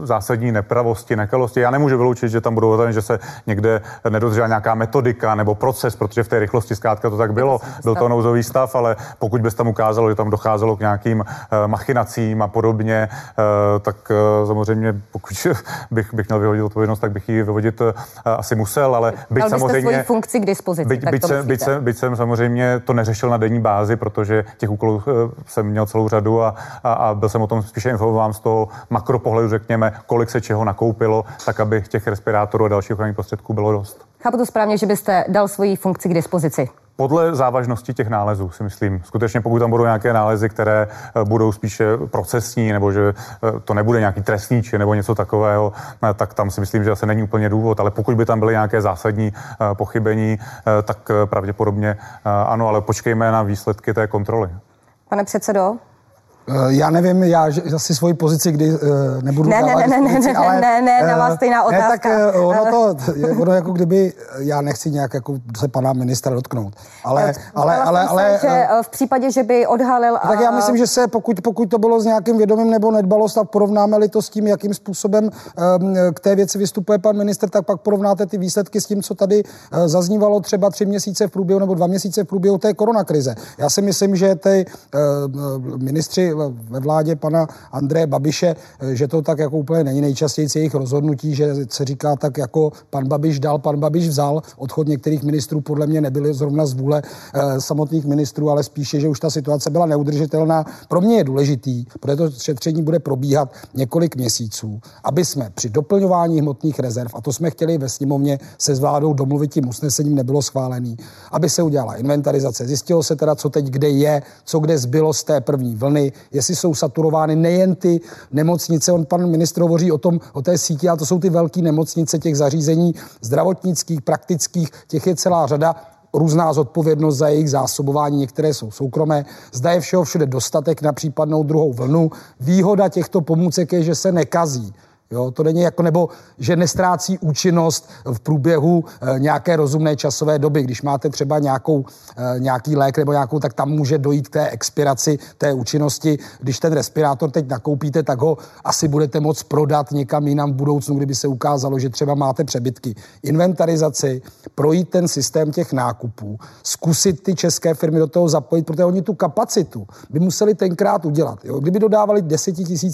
zásadní nepravosti, nekalosti, já nemůžu vyloučit, že tam budou odhaleny, že se někde nedodržela nějaká metodika nebo proces, protože v té rychlosti zkrátka to tak bylo. Byl to nouzový stav, ale pokud by se tam ukázalo, že tam docházelo k nějakým machinacím a podobně, tak samozřejmě, pokud bych měl vyhodit odpovědnost, tak bych ji vyvodit asi musel, ale byť samozřejmě... svoji funkci k dispozici, byť jsem samozřejmě to neřešil na denní bázi, protože těch úkolů jsem měl celou řadu a byl jsem o tom spíše informován z toho makropohledu, řekněme, kolik se čeho nakoupilo, tak aby těch respirátorů a dalších ochranných prostředků bylo dost. Chápu to správně, že byste dal svoji funkci k dispozici? Podle závažnosti těch nálezů, si myslím. Skutečně pokud tam budou nějaké nálezy, které budou spíše procesní, nebo že to nebude nějaký trestný čin nebo něco takového, tak tam si myslím, že asi není úplně důvod. Ale pokud by tam byly nějaké zásadní pochybení, tak pravděpodobně ano, ale počkejme na výsledky té kontroly. Pane předsedo, Já nevím, já asi svoji pozici, kdy nebudu dávat dispozici, ale... Ne, na vás stejná otázka. Ne, tak ono jako kdyby, já nechci nějak jako se pana ministra dotknout, ale... že v případě, že by odhalil... Tak já myslím, že se, pokud to bylo s nějakým vědomím nebo nedbalost a porovnáme-li to s tím, jakým způsobem k té věci vystupuje pan ministr, tak pak porovnáte ty výsledky s tím, co tady zaznívalo třeba 3 měsíce v průběhu nebo 2 měsíce v průběhu té koronakrize. Já si myslím, že ty ministři ve vládě pana Andreje Babiše, že to tak jako úplně není nejčastěji jejich rozhodnutí, že se říká tak jako pan Babiš dal, pan Babiš vzal. Odchod některých ministrů podle mě nebyly zrovna z vůle samotných ministrů, ale spíše, že už ta situace byla neudržitelná. Pro mě je důležitý, protože to šetření bude probíhat několik měsíců, aby jsme při doplňování hmotných rezerv, a to jsme chtěli ve sněmovně se s vládou domluvit, tím usnesením nebylo schválený, aby se udělala inventarizace, zjistilo se teda, co teď kde je, co kde zbylo z té první vlny, jestli jsou saturovány nejen ty nemocnice, on pan ministr hovoří o té síti, a to jsou ty velké nemocnice, těch zařízení zdravotnických, praktických, těch je celá řada, různá zodpovědnost za jejich zásobování, některé jsou soukromé. Zda je všeho všude dostatek na případnou druhou vlnu. Výhoda těchto pomůcek je, že se nekazí. Jo, to není jako, nebo že nestrácí účinnost v průběhu nějaké rozumné časové doby. Když máte třeba nějaký lék nebo nějakou, tak tam může dojít k té expiraci té účinnosti. Když ten respirátor teď nakoupíte, tak ho asi budete moct prodat někam jinam v budoucnu, kdyby se ukázalo, že třeba máte přebytky. Inventarizaci, projít ten systém těch nákupů, zkusit ty české firmy do toho zapojit, protože oni tu kapacitu by museli tenkrát udělat. Jo. Kdyby dodávali 10 000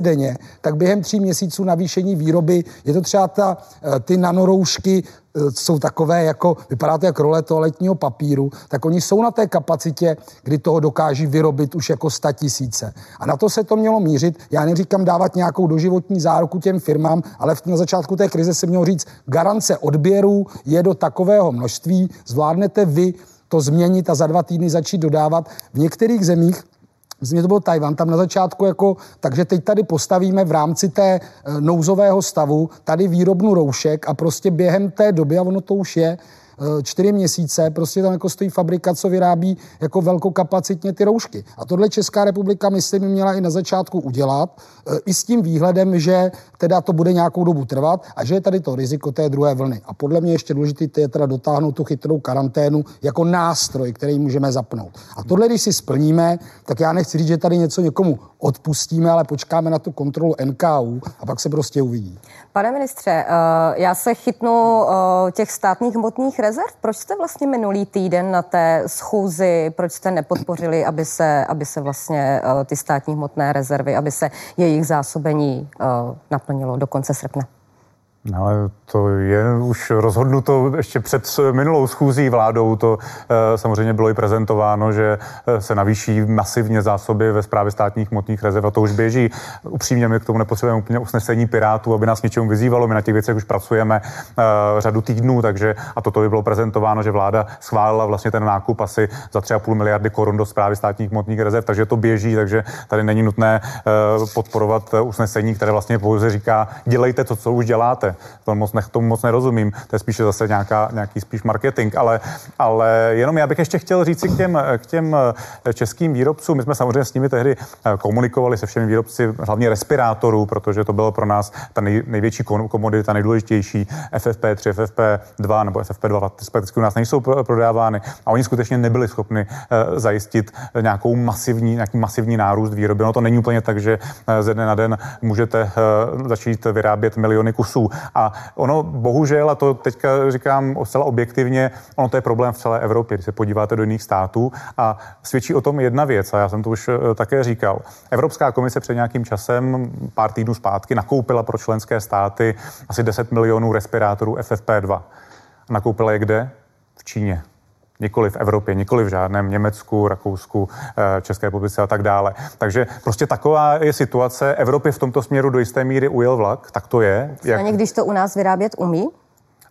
denně, tak během 3 měsíců navýšení výroby, je to třeba ty nanoroušky, jsou takové, jako vypadá to jak role toaletního papíru, tak oni jsou na té kapacitě, kdy toho dokáží vyrobit už jako 100 000. A na to se to mělo mířit. Já neříkám dávat nějakou doživotní záruku těm firmám, ale na začátku té krize se mělo říct, garance odběrů je do takového množství, zvládnete vy to změnit a za 2 týdny začít dodávat. V některých zemích, myslím, že to byl Tajvan, tam na začátku jako, takže teď tady postavíme v rámci té nouzového stavu tady výrobnu roušek a prostě během té doby, a ono to už je, 4 měsíce, prostě tam jako stojí fabrika, co vyrábí jako velkokapacitně ty roušky. A tohle Česká republika, myslím, měla i na začátku udělat, i s tím výhledem, že teda to bude nějakou dobu trvat a že je tady to riziko té druhé vlny. A podle mě ještě důležité je teda dotáhnout tu chytrou karanténu jako nástroj, který můžeme zapnout. A tohle, když si splníme, tak já nechci říct, že tady něco někomu odpustíme, ale počkáme na tu kontrolu NKÚ a pak se prostě uvidí. Pane ministře, já se chytnu těch státních hmotných rezerv. Proč jste vlastně minulý týden na té schůzi, proč jste nepodpořili, aby se vlastně ty státní hmotné rezervy, aby se jejich zásobení naplnilo do konce srpna? Ale to je už rozhodnuto ještě před minulou schůzí vládou. To samozřejmě bylo i prezentováno, že se navýší masivně zásoby ve Správě státních hmotných rezerv a to už běží. Upřímně, my k tomu nepotřebujeme úplně usnesení Pirátů, aby nás něčemu vyzývalo. My na těch věcech už pracujeme řadu týdnů, takže a toto by bylo prezentováno, že vláda schválila vlastně ten nákup asi za 3,5 miliardy korun do Správy státních hmotných rezerv, takže to běží, takže tady není nutné podporovat usnesení, které vlastně pouze říká, dělejte to, co už děláte. Tomu moc nerozumím, to je spíše zase nějaký spíš marketing, ale jenom já bych ještě chtěl říct si k těm českým výrobcům, my jsme samozřejmě s nimi tehdy komunikovali se všemi výrobci, hlavně respirátorů, protože to bylo pro nás ta největší komodita, nejdůležitější, FFP3, FFP2 nebo FFP2 prakticky u nás nejsou prodávány a oni skutečně nebyli schopni zajistit nějaký masivní nárůst výroby. No to není úplně tak, že ze dne na den můžete začít vyrábět miliony kusů. A ono bohužel, a to teďka říkám zcela objektivně, ono to je problém v celé Evropě, když se podíváte do jiných států a svědčí o tom jedna věc, a já jsem to už také říkal. Evropská komise před nějakým časem, pár týdnů zpátky, nakoupila pro členské státy asi 10 milionů respirátorů FFP2. Nakoupila je kde? V Číně. Nikoli v Evropě, nikoli v žádném Německu, Rakousku, České republice a tak dále. Takže prostě taková je situace. Evropě v tomto směru do jisté míry ujel vlak, tak to je. Nicméně, když to u nás vyrábět umí?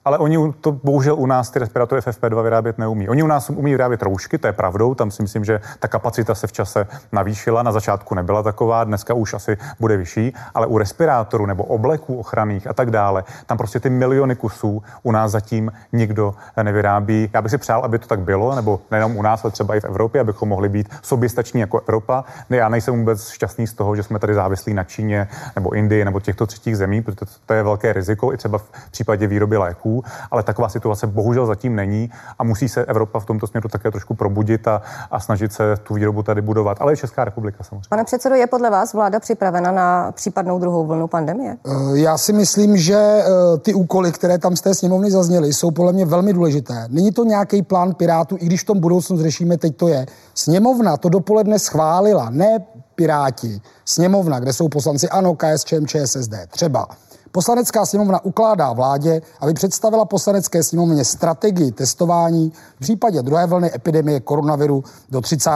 ale oni to bohužel u nás ty respirátory FFP2 vyrábět neumí. Oni u nás umí vyrábět roušky, to je pravdou, tam si myslím, že ta kapacita se v čase navýšila, na začátku nebyla taková, dneska už asi bude vyšší, ale u respirátorů nebo obleků ochranných a tak dále, tam prostě ty miliony kusů u nás zatím nikdo nevyrábí. Já bych si přál, aby to tak bylo, nebo nejenom u nás, ale třeba i v Evropě, abychom mohli být soběstační jako Evropa. Ne, já nejsem vůbec šťastný z toho, že jsme tady závislí na Číně nebo Indii nebo těchto třetích zemí, protože to je velké riziko i třeba v případě výroby léků, ale taková situace bohužel zatím není a musí se Evropa v tomto směru také trošku probudit a snažit se tu výrobu tady budovat, ale i Česká republika samozřejmě. Pane předsedo, je podle vás vláda připravena na případnou druhou vlnu pandemie? Já si myslím, že ty úkoly, které tam z té sněmovny zazněly, jsou podle mě velmi důležité. Není to nějaký plán Pirátů, i když v tom budoucnu řešíme, teď to je. Sněmovna to dopoledne schválila, ne Piráti. Sněmovna, kde jsou poslanci ANO, KSČM, ČSSD, třeba. Poslanecká sněmovna ukládá vládě, aby představila poslanecké sněmovně strategii testování v případě druhé vlny epidemie koronaviru do 30.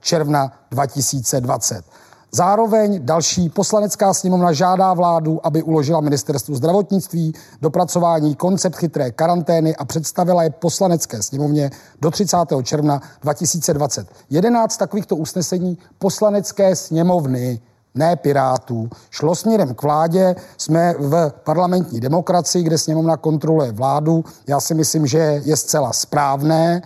června 2020. Zároveň další poslanecká sněmovna žádá vládu, aby uložila ministerstvu zdravotnictví dopracování koncept chytré karantény a představila je poslanecké sněmovně do 30. června 2020. 11 takovýchto usnesení poslanecké sněmovny, ne Pirátů, šlo směrem k vládě. Jsme v parlamentní demokracii, kde sněmovna kontroluje vládu. Já si myslím, že je zcela správné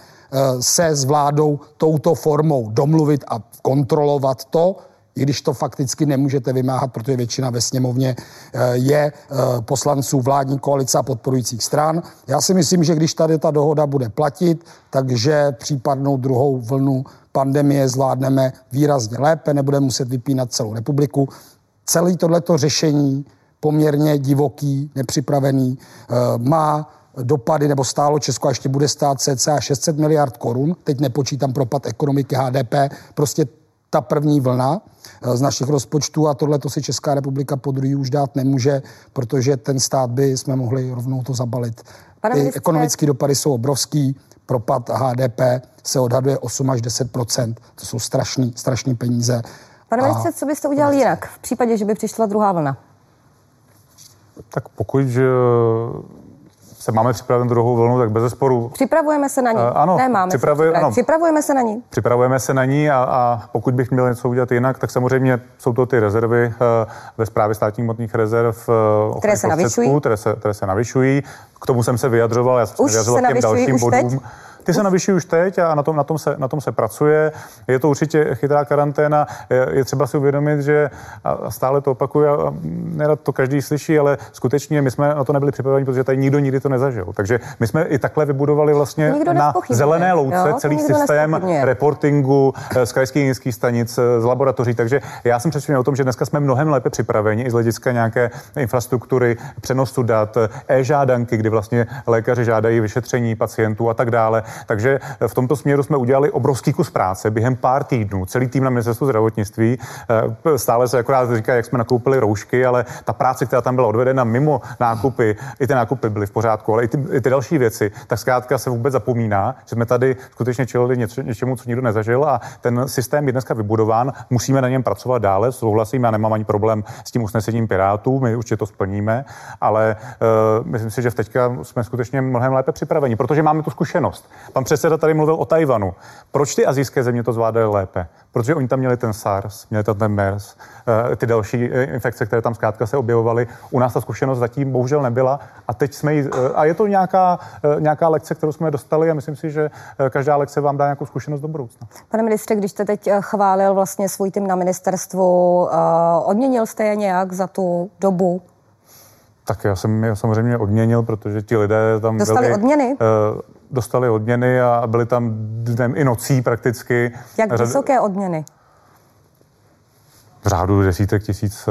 se s vládou touto formou domluvit a kontrolovat to, i když to fakticky nemůžete vymáhat, protože většina ve sněmovně je poslanců vládní koalice a podporujících stran. Já si myslím, že když tady ta dohoda bude platit, takže případnou druhou vlnu pandemie zvládneme výrazně lépe, nebudeme muset vypínat celou republiku. Celé tohleto řešení, poměrně divoký, nepřipravený, má dopady, nebo stálo Česko a ještě bude stát cca 600 miliard korun. Teď nepočítám propad ekonomiky, HDP, prostě ta první vlna z našich rozpočtů a tohle to si Česká republika podruhé už dát nemůže, protože ten stát by jsme mohli rovnou to zabalit. Ty ekonomické dopady jsou obrovský, propad HDP se odhaduje 8 až 10%, to jsou strašný peníze. Pane ministře, co byste udělal jinak v případě, že by přišla druhá vlna? Tak pokud se máme připravit na druhou vlnu, tak bezesporu. Připravujeme se na ní. Ano, připravujeme se na ní. Připravujeme se na ní a pokud bych měl něco udělat jinak, tak samozřejmě jsou to ty rezervy ve správě státních hmotných rezerv, které se navyšují. K tomu jsem se vyjadřoval, já jsem se vyjadřoval k těm dalším bodům. Ty se navyšují už teď a na tom se pracuje. Je to určitě chytrá karanténa. Je třeba si uvědomit, že a stále to opakuju, a nerad to každý slyší, ale skutečně my jsme na to nebyli připraveni, protože tady nikdo nikdy to nezažil. Takže my jsme i takhle vybudovali vlastně na zelené louce celý systém reportingu z krajských hygienických stanic, z laboratoří. Takže já jsem přesvědčen o tom, že dneska jsme mnohem lépe připraveni i z hlediska nějaké infrastruktury, přenosu dat, e-žádanky, kdy vlastně lékaři žádají vyšetření pacientů a tak dále. Takže v tomto směru jsme udělali obrovský kus práce během pár týdnů. Celý tým na ministerstvu zdravotnictví, stále se akorát říká, jak jsme nakoupili roušky, ale ta práce, která tam byla odvedena mimo nákupy, i ty nákupy byly v pořádku, ale i ty další věci, tak zkrátka se vůbec zapomíná, že jsme tady skutečně čelili něčemu, co nikdo nezažil, a ten systém je dneska vybudován, musíme na něm pracovat dále, souhlasím, já nemám ani problém s tím usnesením Pirátů, my určitě to splníme, ale myslím si, že teďka jsme skutečně mnohem lépe připraveni, protože máme tu zkušenost. Pan předseda tady mluvil o Tajvanu. Proč ty asijské země to zvládaly lépe? Protože oni tam měli ten SARS, měli tam ten MERS, ty další infekce, které tam zkrátka se objevovaly. U nás ta zkušenost zatím bohužel nebyla a teď jsme ji, a je to nějaká lekce, kterou jsme dostali, a myslím si, že každá lekce vám dá nějakou zkušenost do budoucna. Pane ministře, když jste teď chválil vlastně svůj tým na ministerstvu, odměnil jste je nějak za tu dobu? Tak já jsem je samozřejmě odměnil, protože ti lidé tam dostali odměny? Dostali odměny a byli tam dnem i nocí prakticky. Jak vysoké odměny? V řádu desítek tisíc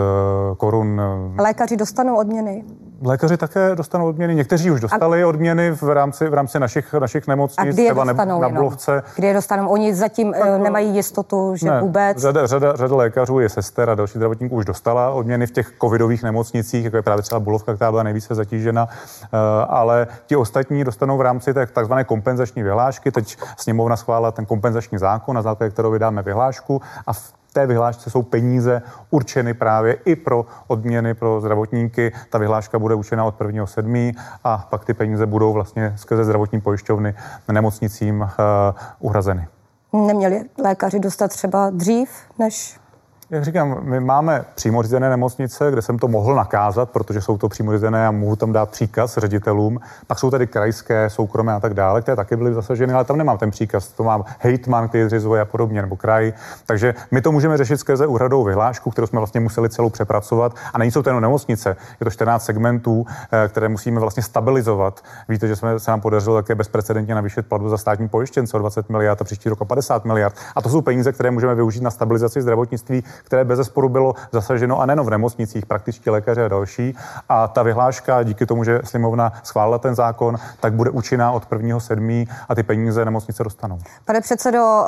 korun. Lékaři dostanou odměny? Lékaři také dostanou odměny. Někteří už dostali odměny v rámci našich nemocnic, třeba na Bulovce. Kdy je dostanou? Oni zatím nemají jistotu, že ne, vůbec. Řada lékařů i sester a další zdravotníků už dostala odměny v těch covidových nemocnicích, jako je právě třeba Bulovka, která byla nejvíce zatížena, ale ti ostatní dostanou v rámci takzvané kompenzační vyhlášky. Teď sněmovna schválila ten kompenzační zákon, na základě kterého vydáme vyhlášku, a té vyhlášce jsou peníze určeny právě i pro odměny pro zdravotníky. Ta vyhláška bude účinná od 1.7. a pak ty peníze budou vlastně skrze zdravotní pojišťovny nemocnicím uhrazeny. Neměli lékaři dostat třeba dřív než... Jak říkám, my máme přímo řízené nemocnice, kde jsem to mohl nakázat, protože jsou to přímo řízené a mohu tam dát příkaz ředitelům. Pak jsou tady krajské, soukromé a tak dále, které taky byly zasaženy, ale tam nemám ten příkaz. To mám hejtman, který zřizuje a podobně, nebo kraj. Takže my to můžeme řešit skrze úhradovou vyhlášku, kterou jsme vlastně museli celou přepracovat. A není to jenom nemocnice, je to 14 segmentů, které musíme vlastně stabilizovat. Víte, že se nám podařilo také bezprecedentně navýšit platbu za státní pojištěnce o 20 miliard a příští rok o 50 miliard. A to jsou peníze, které můžeme využít na stabilizaci zdravotnictví, které bezesporu bylo zasaženo a nejenom v nemocnicích, praktičtí lékaři a další. A ta vyhláška, díky tomu, že sněmovna schválila ten zákon, tak bude účinná od 1.7. a ty peníze nemocnice dostanou. Pane předsedo,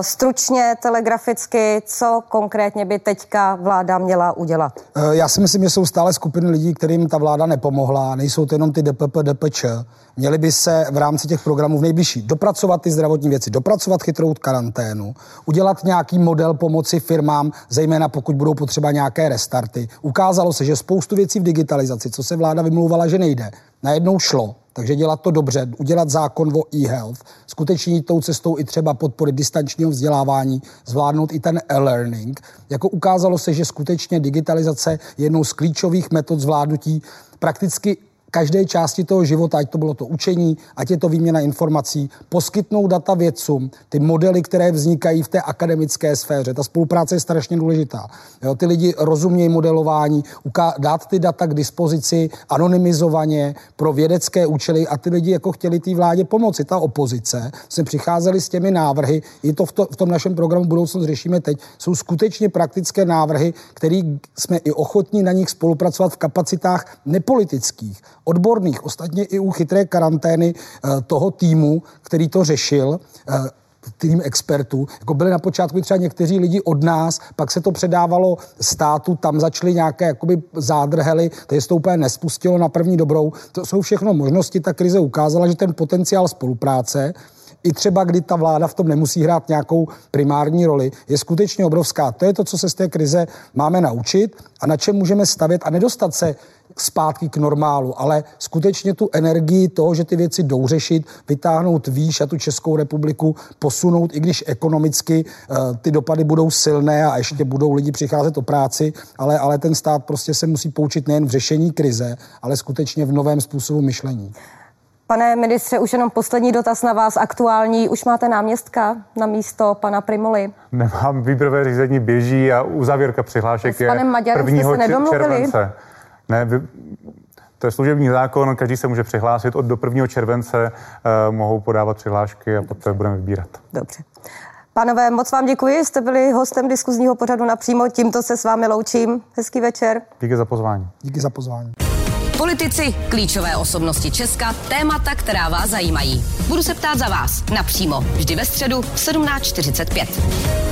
stručně, telegraficky, co konkrétně by teďka vláda měla udělat? Já si myslím, že jsou stále skupiny lidí, kterým ta vláda nepomohla. Nejsou to jenom ty DPP, DPČ. Měli by se v rámci těch programů v nejbližší dopracovat ty zdravotní věci, dopracovat chytrou karanténu, udělat nějaký model pomoci firmám, zejména pokud budou potřeba nějaké restarty. Ukázalo se, že spoustu věcí v digitalizaci, co se vláda vymlouvala, že nejde, najednou šlo. Takže dělat to dobře, udělat zákon o e-health, skutečně jít tou cestou i třeba podpory distančního vzdělávání, zvládnout i ten e-learning. Jako ukázalo se, že skutečně digitalizace je jednou z klíčových metod zvládnutí prakticky každé části toho života, ať to bylo to učení, ať je to výměna informací, poskytnou data vědcům, ty modely, které vznikají v té akademické sféře. Ta spolupráce je strašně důležitá. Jo, ty lidi rozumějí modelování, dát ty data k dispozici anonymizovaně pro vědecké účely a ty lidi jako chtěli té vládě pomoci. Ta opozice se přicházeli s těmi návrhy, je to v tom našem programu Budoucnost řešíme teď, jsou skutečně praktické návrhy, které jsme i ochotní na nich spolupracovat v kapacitách nepolitických, odborných, ostatně i u chytré karantény toho týmu, který to řešil, tým expertů, jako byli na počátku třeba někteří lidi od nás, pak se to předávalo státu, tam začaly nějaké jakoby zádrhely, to je to úplně nespustilo na první dobrou. To jsou všechno možnosti, ta krize ukázala, že ten potenciál spolupráce, i třeba kdy ta vláda v tom nemusí hrát nějakou primární roli, je skutečně obrovská. To je to, co se z té krize máme naučit a na čem můžeme stavět a nedostat se zpátky k normálu, ale skutečně tu energii toho, že ty věci jdou řešit, vytáhnout výš a tu Českou republiku posunout, i když ekonomicky ty dopady budou silné a ještě budou lidi přicházet o práci, ale ten stát prostě se musí poučit nejen v řešení krize, ale skutečně v novém způsobu myšlení. Pane ministře, už jenom poslední dotaz na vás, aktuální. Už máte náměstka na místo pana Primoli? Nemám, výběrové řízení běží a uzávěrka přihlášek je 1. července. Ne, to je služební zákon, každý se může přihlásit. Od do 1. července mohou podávat přihlášky a poté budeme vybírat. Dobře. Pánové, moc vám děkuji, jste byli hostem diskuzního pořadu Napřímo. Tímto se s vámi loučím. Hezký večer. Díky za pozvání. Díky za pozvání. Politici, klíčové osobnosti Česka, témata, která vás zajímají. Budu se ptát za vás napřímo, vždy ve středu v 17:45.